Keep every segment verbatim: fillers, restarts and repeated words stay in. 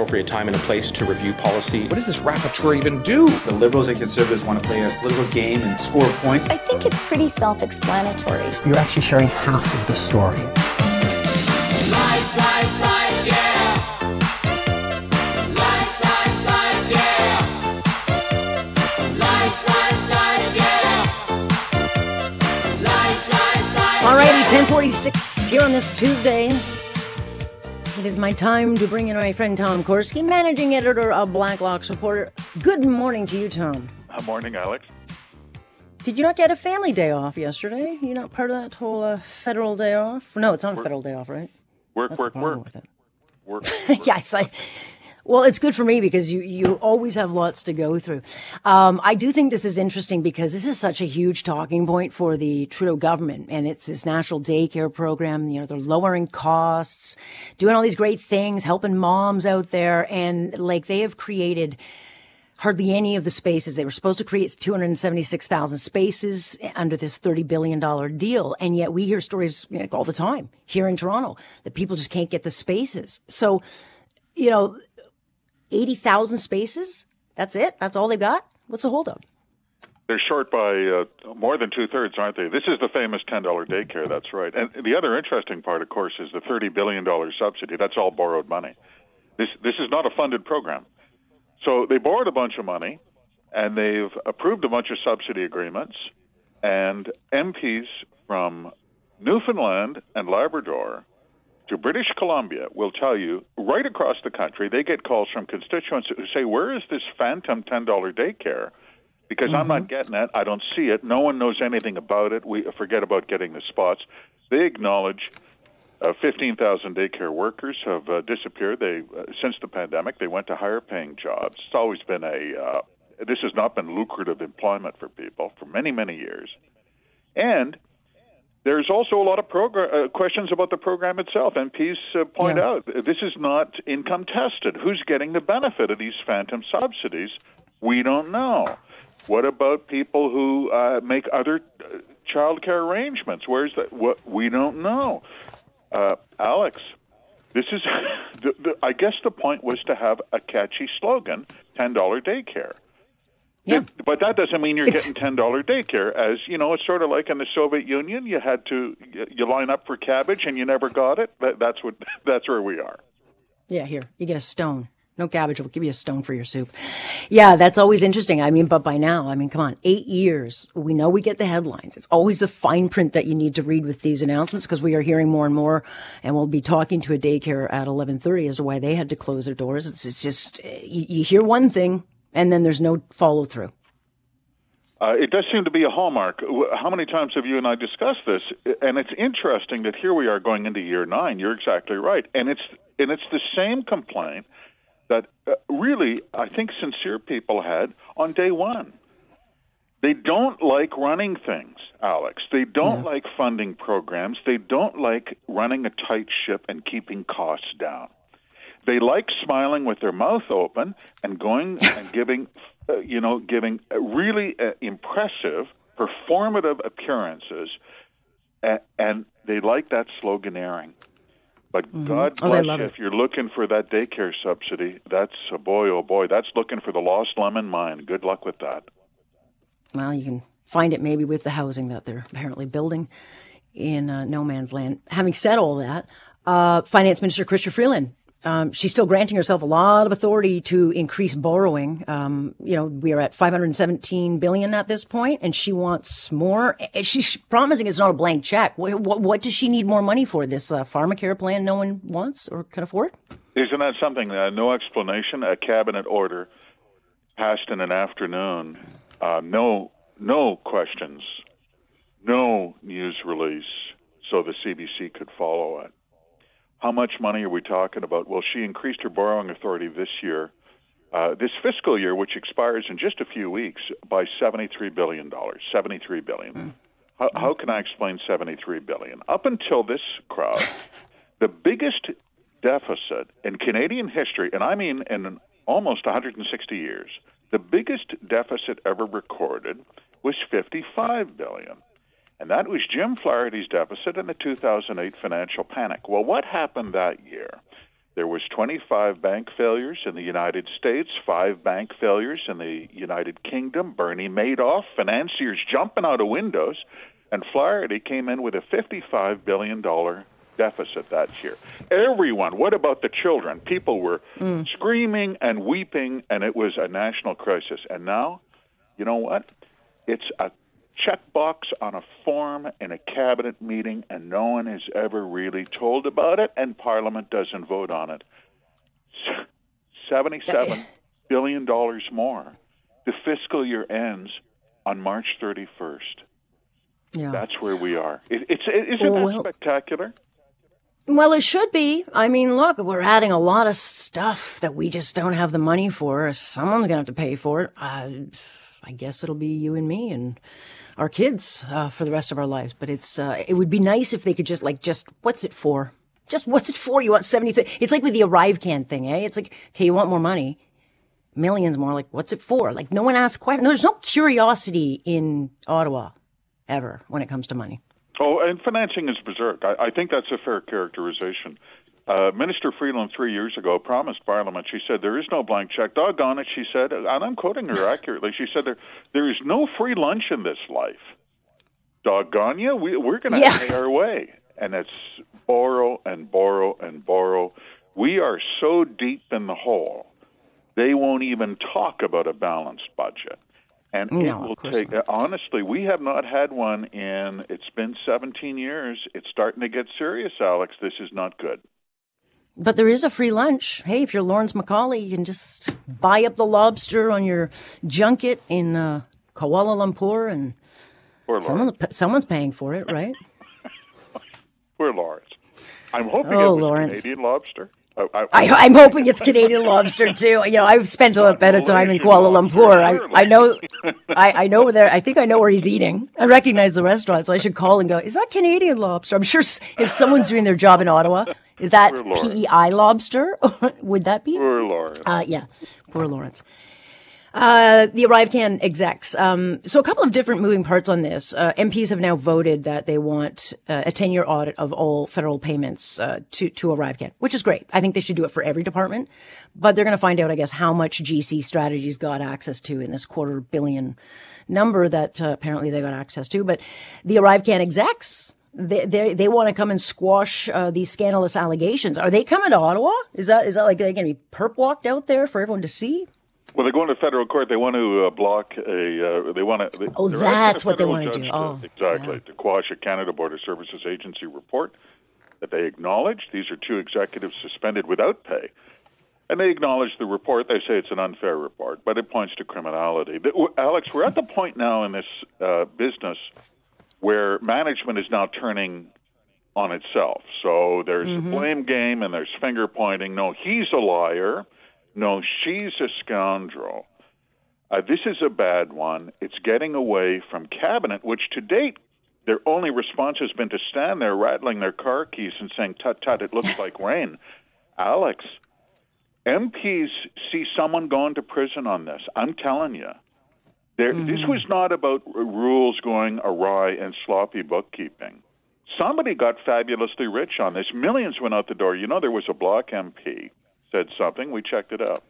Appropriate time and a place to review policy. What does this rapporteur even do? The Liberals and Conservatives want to play a political game and score points. I think it's pretty self-explanatory. You're actually sharing half of the story. Lies, lies, lies, yeah! Lies, lies, lies, yeah! Lies, lies, lies, yeah! Lies, lies, lies, yeah! Alrighty, ten forty-six here on this Tuesday. It is my time to bring in my friend Tom Korski, managing editor of Blacklocks Reporter. Good morning to you, Tom. Good morning, Alex. Did you not get a family day off yesterday? You're not part of that whole uh, federal day off? No, it's not work, a federal day off, right? Work, That's work, work. With it. Work, work. Yes, I... Well, it's good for me because you, you always have lots to go through. Um, I do think this is interesting because this is such a huge talking point for the Trudeau government. And it's this national daycare program. You know, they're lowering costs, doing all these great things, helping moms out there. And like they have created hardly any of the spaces. They were supposed to create two hundred seventy-six thousand spaces under this thirty billion dollars deal. And yet we hear stories, you know, all the time here in Toronto that people just can't get the spaces. So, you know, eighty thousand spaces? That's it? That's all they've got? What's the holdup? They're short by uh, more than two-thirds, aren't they? This is the famous ten dollar daycare, that's right. And the other interesting part, of course, is the thirty billion dollars subsidy. That's all borrowed money. This this is not a funded program. So they borrowed a bunch of money, and they've approved a bunch of subsidy agreements, and M Ps from Newfoundland and Labrador to British Columbia will tell you, right across the country, they get calls from constituents who say, where is this phantom ten dollar daycare? Because mm-hmm. I'm not getting it. I don't see it. No one knows anything about it. We forget about getting the spots. They acknowledge uh, fifteen thousand daycare workers have uh, disappeared. They uh, since the pandemic, they went to higher-paying jobs. It's always been a uh, – this has not been lucrative employment for people for many, many years. And – there's also a lot of progr- uh, questions about the program itself. M Ps uh, point yeah. out this is not income tested. Who's getting the benefit of these phantom subsidies? We don't know. What about people who uh, make other uh, child care arrangements? Where's that? What? We don't know. Uh, Alex, this is, the, the, I guess the point was to have a catchy slogan, ten dollar daycare. Yeah. But that doesn't mean you're it's... getting ten dollar daycare. As you know, it's sort of like in the Soviet Union, you had to you line up for cabbage and you never got it. That's what that's where we are. Yeah, here you get a stone. No cabbage, we'll give you a stone for your soup. Yeah, that's always interesting. I mean, but by now, I mean, come on, eight years. We know we get the headlines. It's always the fine print that you need to read with these announcements because we are hearing more and more, and we'll be talking to a daycare at eleven thirty as to why they had to close their doors. It's, it's just, you, you hear one thing, and then there's no follow-through. Uh, it does seem to be a hallmark. How many times have you and I discussed this? And it's interesting that here we are going into year nine. You're exactly right. And it's and it's the same complaint that uh, really I think sincere people had on day one. They don't like running things, Alex. They don't yeah. like funding programs. They don't like running a tight ship and keeping costs down. They like smiling with their mouth open and going and giving, uh, you know, giving really uh, impressive, performative appearances, and, and they like that sloganeering. But mm-hmm. God bless oh, you, it. If you're looking for that daycare subsidy, that's a boy, oh boy, that's looking for the lost lemon mine. Good luck with that. Well, you can find it maybe with the housing that they're apparently building in uh, no man's land. Having said all that, uh, Finance Minister Chrystia Freeland, Um, she's still granting herself a lot of authority to increase borrowing. Um, you know, we are at five hundred seventeen billion dollars at this point, and she wants more. She's promising it's not a blank check. What, what, what does she need more money for? This uh, pharmacare plan no one wants or can afford? Isn't that something? Uh, no explanation. A cabinet order passed in an afternoon. Uh, no, no questions. No news release, so the C B C could follow it. How much money are we talking about? Well, she increased her borrowing authority this year, uh, this fiscal year, which expires in just a few weeks, by seventy-three billion dollars. seventy-three billion dollars. Mm. How, how can I explain seventy-three billion dollars? Up until this crowd, the biggest deficit in Canadian history, and I mean in almost one hundred sixty years, the biggest deficit ever recorded was fifty-five billion dollars. And that was Jim Flaherty's deficit in the two thousand eight financial panic. Well, what happened that year? There was twenty-five bank failures in the United States, five bank failures in the United Kingdom, Bernie Madoff, financiers jumping out of windows, and Flaherty came in with a fifty-five billion dollars deficit that year. Everyone, what about the children? People were mm. screaming and weeping, and it was a national crisis. And now, you know what? It's a checkbox on a form in a cabinet meeting, and no one is ever really told about it, and Parliament doesn't vote on it. seventy-seven billion dollars more. The fiscal year ends on March thirty-first. Yeah. That's where we are. It, it's, it, isn't well, that spectacular? Well, it should be. I mean, look, we're adding a lot of stuff that we just don't have the money for. Someone's going to have to pay for it. Uh, I guess it'll be you and me and our kids uh, for the rest of our lives. But it's uh, it would be nice if they could just, like, just, what's it for? Just, what's it for? You want seventy-three? It's like with the ArriveCan thing, eh? It's like, okay, you want more money. Millions more. Like, what's it for? Like, no one asks questions. No, there's no curiosity in Ottawa ever when it comes to money. Oh, and financing is berserk. I, I think that's a fair characterization. Uh, Minister Freeland three years ago promised Parliament, she said, there is no blank check. Doggone it, she said, and I'm quoting her accurately, she said, there, there is no free lunch in this life. Doggone you, we, we're going to yeah. pay our way. And it's borrow and borrow and borrow. We are so deep in the hole, they won't even talk about a balanced budget. And no, it will take, not. honestly, we have not had one in, it's been seventeen years. It's starting to get serious, Alex. This is not good. But there is a free lunch. Hey, if you're Lawrence Macaulay, you can just buy up the lobster on your junket in uh, Kuala Lumpur, and someone, someone's paying for it, right? Poor Lawrence. I'm hoping oh, it was Lawrence. Canadian lobster. I, I, I, I'm hoping it's Canadian lobster too. You know, I've spent a lot better time in Kuala Lumpur. I, I know, I, I know there. I think I know where he's eating. I recognize the restaurant, so I should call and go, is that Canadian lobster? I'm sure if someone's doing their job in Ottawa, is that P E I lobster? Would that be? Poor Lawrence. Uh, yeah, poor Lawrence. Uh, the ArriveCan execs. Um, so a couple of different moving parts on this. Uh, M Ps have now voted that they want uh, a ten-year audit of all federal payments uh, to to ArriveCan, which is great. I think they should do it for every department, but they're going to find out, I guess, how much G C Strategies got access to in this quarter billion number that uh, apparently they got access to. But the ArriveCan execs, they they, they want to come and squash uh, these scandalous allegations. Are they coming to Ottawa? Is that is that like they're going to be perp walked out there for everyone to see? Well, they're going to federal court. They want to uh, block a. Uh, they want to. They, oh, that's what they want to do. Oh, to, exactly. Yeah. To quash a Canada Border Services Agency report that they acknowledged. These are two executives suspended without pay. And they acknowledge the report. They say it's an unfair report, but it points to criminality. But, Alex, we're at the point now in this uh, business where management is now turning on itself. So there's mm-hmm. a blame game and there's finger pointing. No, he's a liar. No, she's a scoundrel. Uh, this is a bad one. It's getting away from cabinet, which to date, their only response has been to stand there rattling their car keys and saying, tut, tut, it looks like rain. Alex, M Ps see someone going to prison on this. I'm telling you. There, mm-hmm. This was not about rules going awry and sloppy bookkeeping. Somebody got fabulously rich on this. Millions went out the door. You know, there was a Bloc M P. Said something, we checked it out.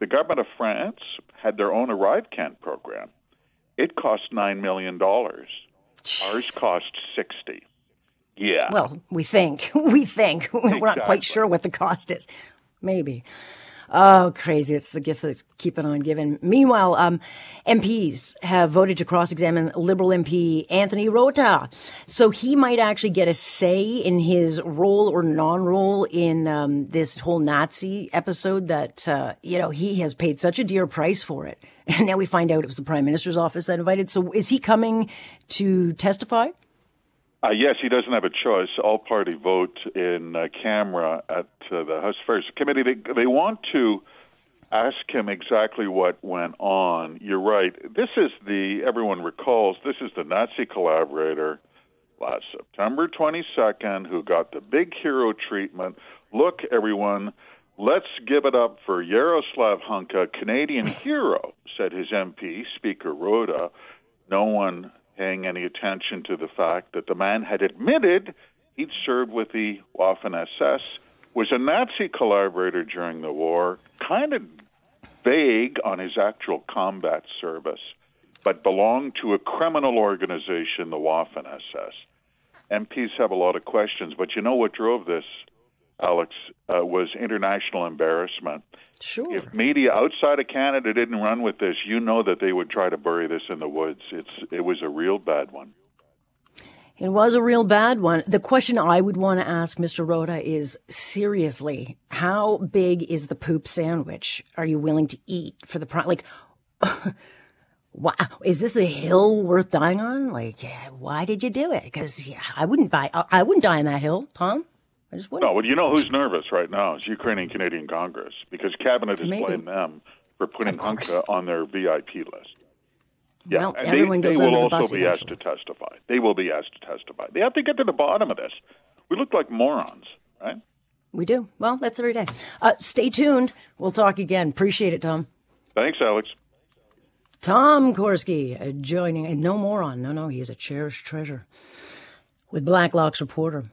The government of France had their own ArriveCan program. It cost nine million dollars. Jeez. Ours cost sixty. Yeah. Well, we think. We think. Exactly. We're not quite sure what the cost is. Maybe. Oh, crazy. It's the gift that's keeping on giving. Meanwhile, um, M Ps have voted to cross-examine Liberal M P Anthony Rota. So he might actually get a say in his role or non-role in um, this whole Nazi episode that, uh, you know, he has paid such a dear price for it. And now we find out it was the Prime Minister's office that invited. So is he coming to testify? Uh, yes, he doesn't have a choice. All-party vote in uh, camera at uh, the House Affairs Committee. They, they want to ask him exactly what went on. You're right. This is the, everyone recalls, this is the Nazi collaborator last September twenty-second who got the big hero treatment. Look, everyone, let's give it up for Yaroslav Hunka, Canadian hero, said his M P, Speaker Rota. No one paying any attention to the fact that the man had admitted he'd served with the Waffen-S S was a Nazi collaborator during the war, kind of vague on his actual combat service, but belonged to a criminal organization, the Waffen S S. M Ps have a lot of questions, but you know what drove this, Alex, uh, was international embarrassment. Sure. If media outside of Canada didn't run with this, you know that they would try to bury this in the woods. It's It was a real bad one. It was a real bad one. The question I would want to ask Mister Rota is, seriously, how big is the poop sandwich are you willing to eat for the pro- Like, wow, is this a hill worth dying on? Like, yeah, why did you do it? Because yeah, I wouldn't buy, I wouldn't die on that hill, Tom. I just wouldn't. No, well, you know who's nervous right now? It's Ukrainian-Canadian Congress, because Cabinet is blaming them for putting Hunka on their V I P list. Yeah, well, and everyone they, goes they will the also be eventually. asked to testify. They will be asked to testify. They have to get to the bottom of this. We look like morons, right? We do. Well, that's every day. Uh, stay tuned. We'll talk again. Appreciate it, Tom. Thanks, Alex. Tom Korski uh, joining. Uh, no moron. No, no, he's a cherished treasure with Blacklocks Reporter.